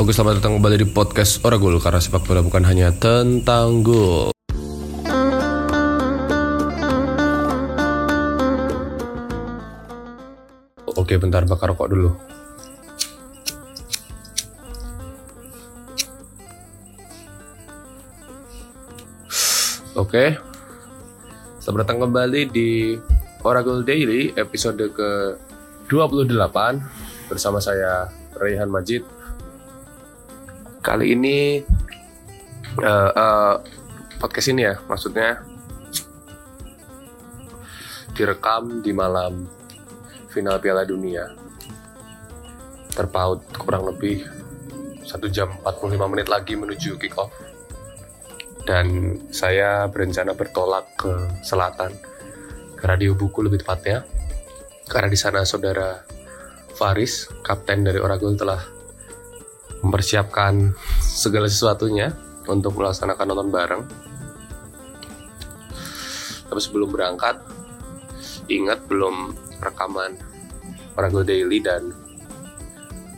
Oke, selamat datang kembali di podcast Oragul, karena sepak bola bukan hanya tentang gol. Oke, bentar, bakar rokok dulu. Oke, selamat datang kembali di Oragul Daily episode ke-28 bersama saya Raihan Majid. Kali ini podcast ini ya, maksudnya direkam di malam final Piala Dunia, terpaut kurang lebih 1 jam 45 menit lagi menuju kick off, dan saya berencana bertolak ke selatan, ke Radio Buku lebih tepatnya, karena di sana saudara Faris, kapten dari Oragul, telah mempersiapkan segala sesuatunya untuk melaksanakan nonton bareng. Tapi sebelum berangkat, ingat belum rekaman Oragul Daily dan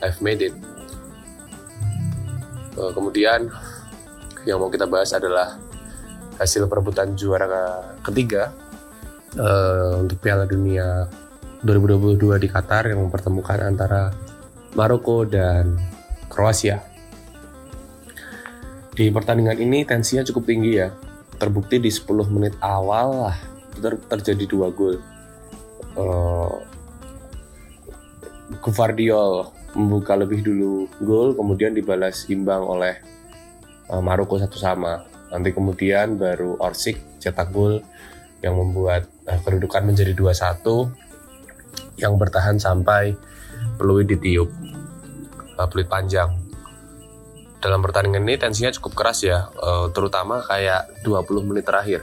I've Made It. Kemudian yang mau kita bahas adalah hasil perebutan juara ketiga untuk Piala Dunia 2022 di Qatar yang mempertemukan antara Maroko dan Kroasia. Di pertandingan ini tensinya cukup tinggi ya. Terbukti di 10 menit awal lah terjadi 2 gol. Gvardiol membuka lebih dulu gol, kemudian dibalas imbang oleh Maroko 1-1. Nanti kemudian baru Orsic cetak gol yang membuat kedudukan menjadi 2-1 yang bertahan sampai peluit ditiup, peluit panjang. Dalam pertandingan ini tensinya cukup keras ya, terutama kayak 20 menit terakhir.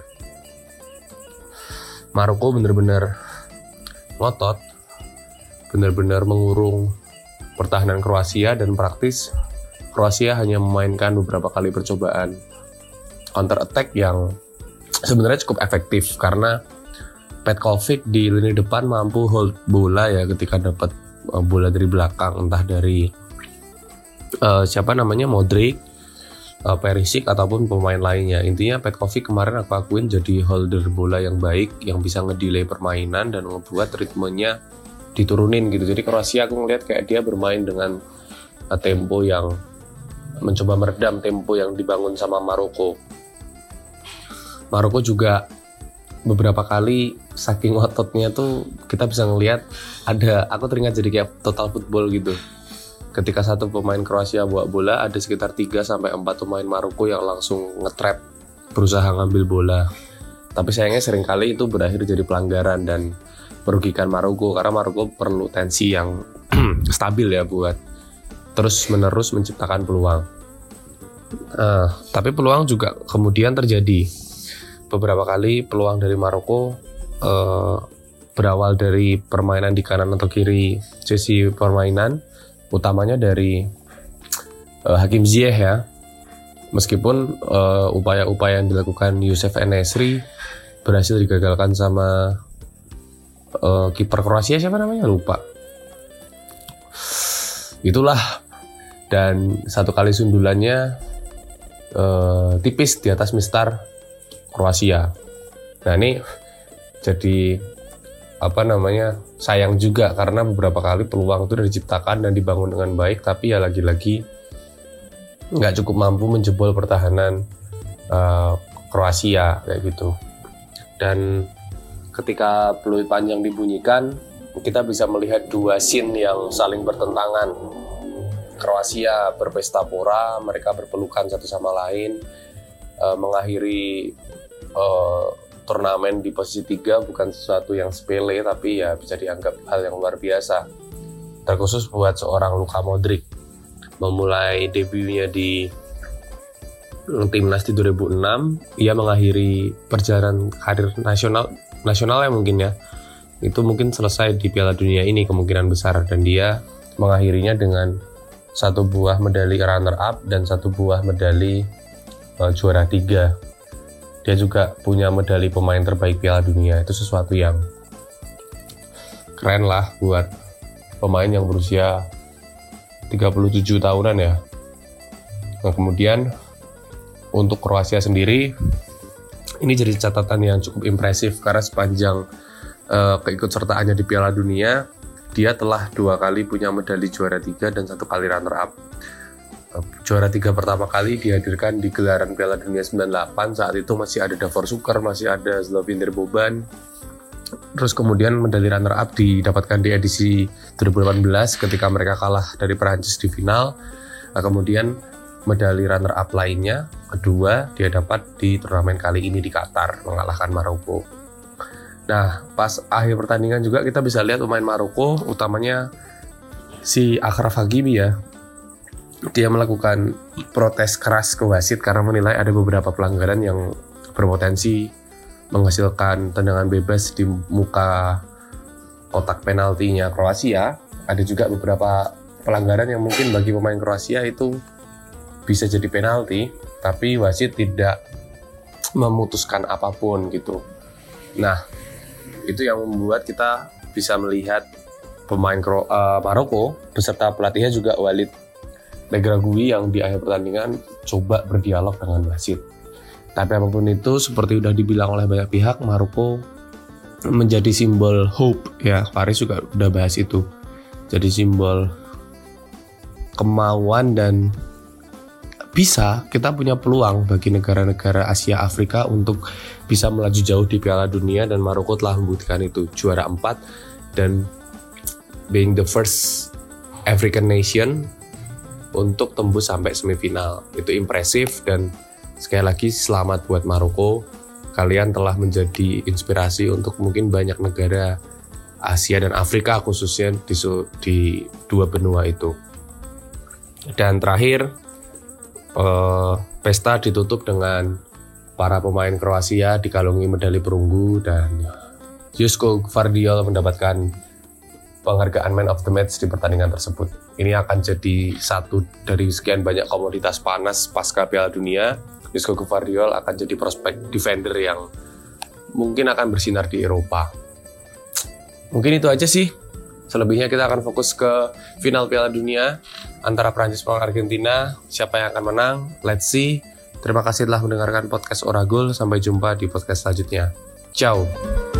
Maroko benar-benar ngotot, benar-benar mengurung pertahanan Kroasia, dan praktis Kroasia hanya memainkan beberapa kali percobaan counter attack yang sebenarnya cukup efektif, karena Petkovic di lini depan mampu hold bola ya ketika dapat bola dari belakang, entah dari Modric, Perisic ataupun pemain lainnya. Intinya Petkovic kemarin aku akuin jadi holder bola yang baik, yang bisa ngedelay permainan dan membuat ritmenya diturunin gitu. Jadi Kroasia aku ngeliat kayak dia bermain dengan tempo yang mencoba meredam tempo yang dibangun sama Maroko. Maroko juga beberapa kali saking ototnya tuh kita bisa ngeliat aku teringat jadi kayak total football gitu. Ketika satu pemain Kroasia bawa bola, ada sekitar 3-4 pemain Maroko yang langsung nge-trap, berusaha ngambil bola. Tapi sayangnya seringkali itu berakhir jadi pelanggaran dan merugikan Maroko, karena Maroko perlu tensi yang stabil ya buat terus-menerus menciptakan peluang. Tapi peluang juga kemudian terjadi. Beberapa kali peluang dari Maroko berawal dari permainan di kanan atau kiri sisi permainan, utamanya dari Hakim Ziyech ya. Meskipun upaya-upaya yang dilakukan Yusef Enesri berhasil digagalkan sama kiper Kroasia, siapa namanya? Lupa. Itulah. Dan satu kali sundulannya tipis di atas mistar Kroasia. Nah, ini jadi sayang juga, karena beberapa kali peluang itu sudah diciptakan dan dibangun dengan baik, tapi ya lagi-lagi nggak cukup mampu menjebol pertahanan Kroasia kayak gitu. Dan ketika peluit panjang dibunyikan, kita bisa melihat dua scene yang saling bertentangan. Kroasia berpesta pora, mereka berpelukan satu sama lain, mengakhiri turnamen di posisi 3 bukan sesuatu yang sepele, tapi ya bisa dianggap hal yang luar biasa, terkhusus buat seorang Luka Modric. Memulai debutnya di timnas di 2006, ia mengakhiri perjalanan karir nasionalnya mungkin ya, itu mungkin selesai di Piala Dunia ini kemungkinan besar, dan dia mengakhirinya dengan 1 buah medali runner up dan 1 buah medali juara 3. Dia juga punya medali pemain terbaik Piala Dunia. Itu sesuatu yang keren lah buat pemain yang berusia 37 tahunan ya. Nah, kemudian untuk Kroasia sendiri, ini jadi catatan yang cukup impresif karena sepanjang keikutsertaannya di Piala Dunia, dia telah 2 kali punya medali juara 3 dan 1 kali runner-up. Juara 3 pertama kali dihadirkan di gelaran Piala Dunia 98, saat itu masih ada Davor Šuker, masih ada Zvonimir Boban. Terus kemudian medali runner-up didapatkan di edisi 2018 ketika mereka kalah dari Perancis di final. Nah, kemudian medali runner-up lainnya, kedua, dia dapat di turnamen kali ini di Qatar, mengalahkan Maroko. Nah, pas akhir pertandingan juga kita bisa lihat pemain Maroko, utamanya si Akhraf Hakimi ya. Dia melakukan protes keras ke wasit karena menilai ada beberapa pelanggaran yang berpotensi menghasilkan tendangan bebas di muka kotak penaltinya Kroasia. Ada juga beberapa pelanggaran yang mungkin bagi pemain Kroasia itu bisa jadi penalti, tapi wasit tidak memutuskan apapun gitu. Nah, itu yang membuat kita bisa melihat pemain Maroko beserta pelatihnya juga Walid Negara huwi yang di akhir pertandingan coba berdialog dengan wasit. Tapi apapun itu, seperti udah dibilang oleh banyak pihak, Maroko menjadi simbol hope ya. Faris juga udah bahas itu. Jadi simbol kemauan dan bisa kita punya peluang bagi negara-negara Asia Afrika untuk bisa melaju jauh di Piala Dunia, dan Maroko telah membuktikan itu. Juara 4 dan being the first African nation untuk tembus sampai semifinal. Itu impresif, dan sekali lagi selamat buat Maroko. Kalian telah menjadi inspirasi untuk mungkin banyak negara Asia dan Afrika khususnya di 2 benua itu. Dan terakhir, pesta ditutup dengan para pemain Kroasia dikalungi medali perunggu, dan Jusko Vardiol mendapatkan penghargaan Man of the Match di pertandingan tersebut. Ini akan jadi satu dari sekian banyak komoditas panas pasca Piala Dunia. Jusko Vardiol akan jadi prospek defender yang mungkin akan bersinar di Eropa. Mungkin itu aja sih. Selebihnya kita akan fokus ke final Piala Dunia antara Perancis melawan Argentina. Siapa yang akan menang? Let's see. Terima kasih telah mendengarkan podcast Oragul. Sampai jumpa di podcast selanjutnya. Ciao.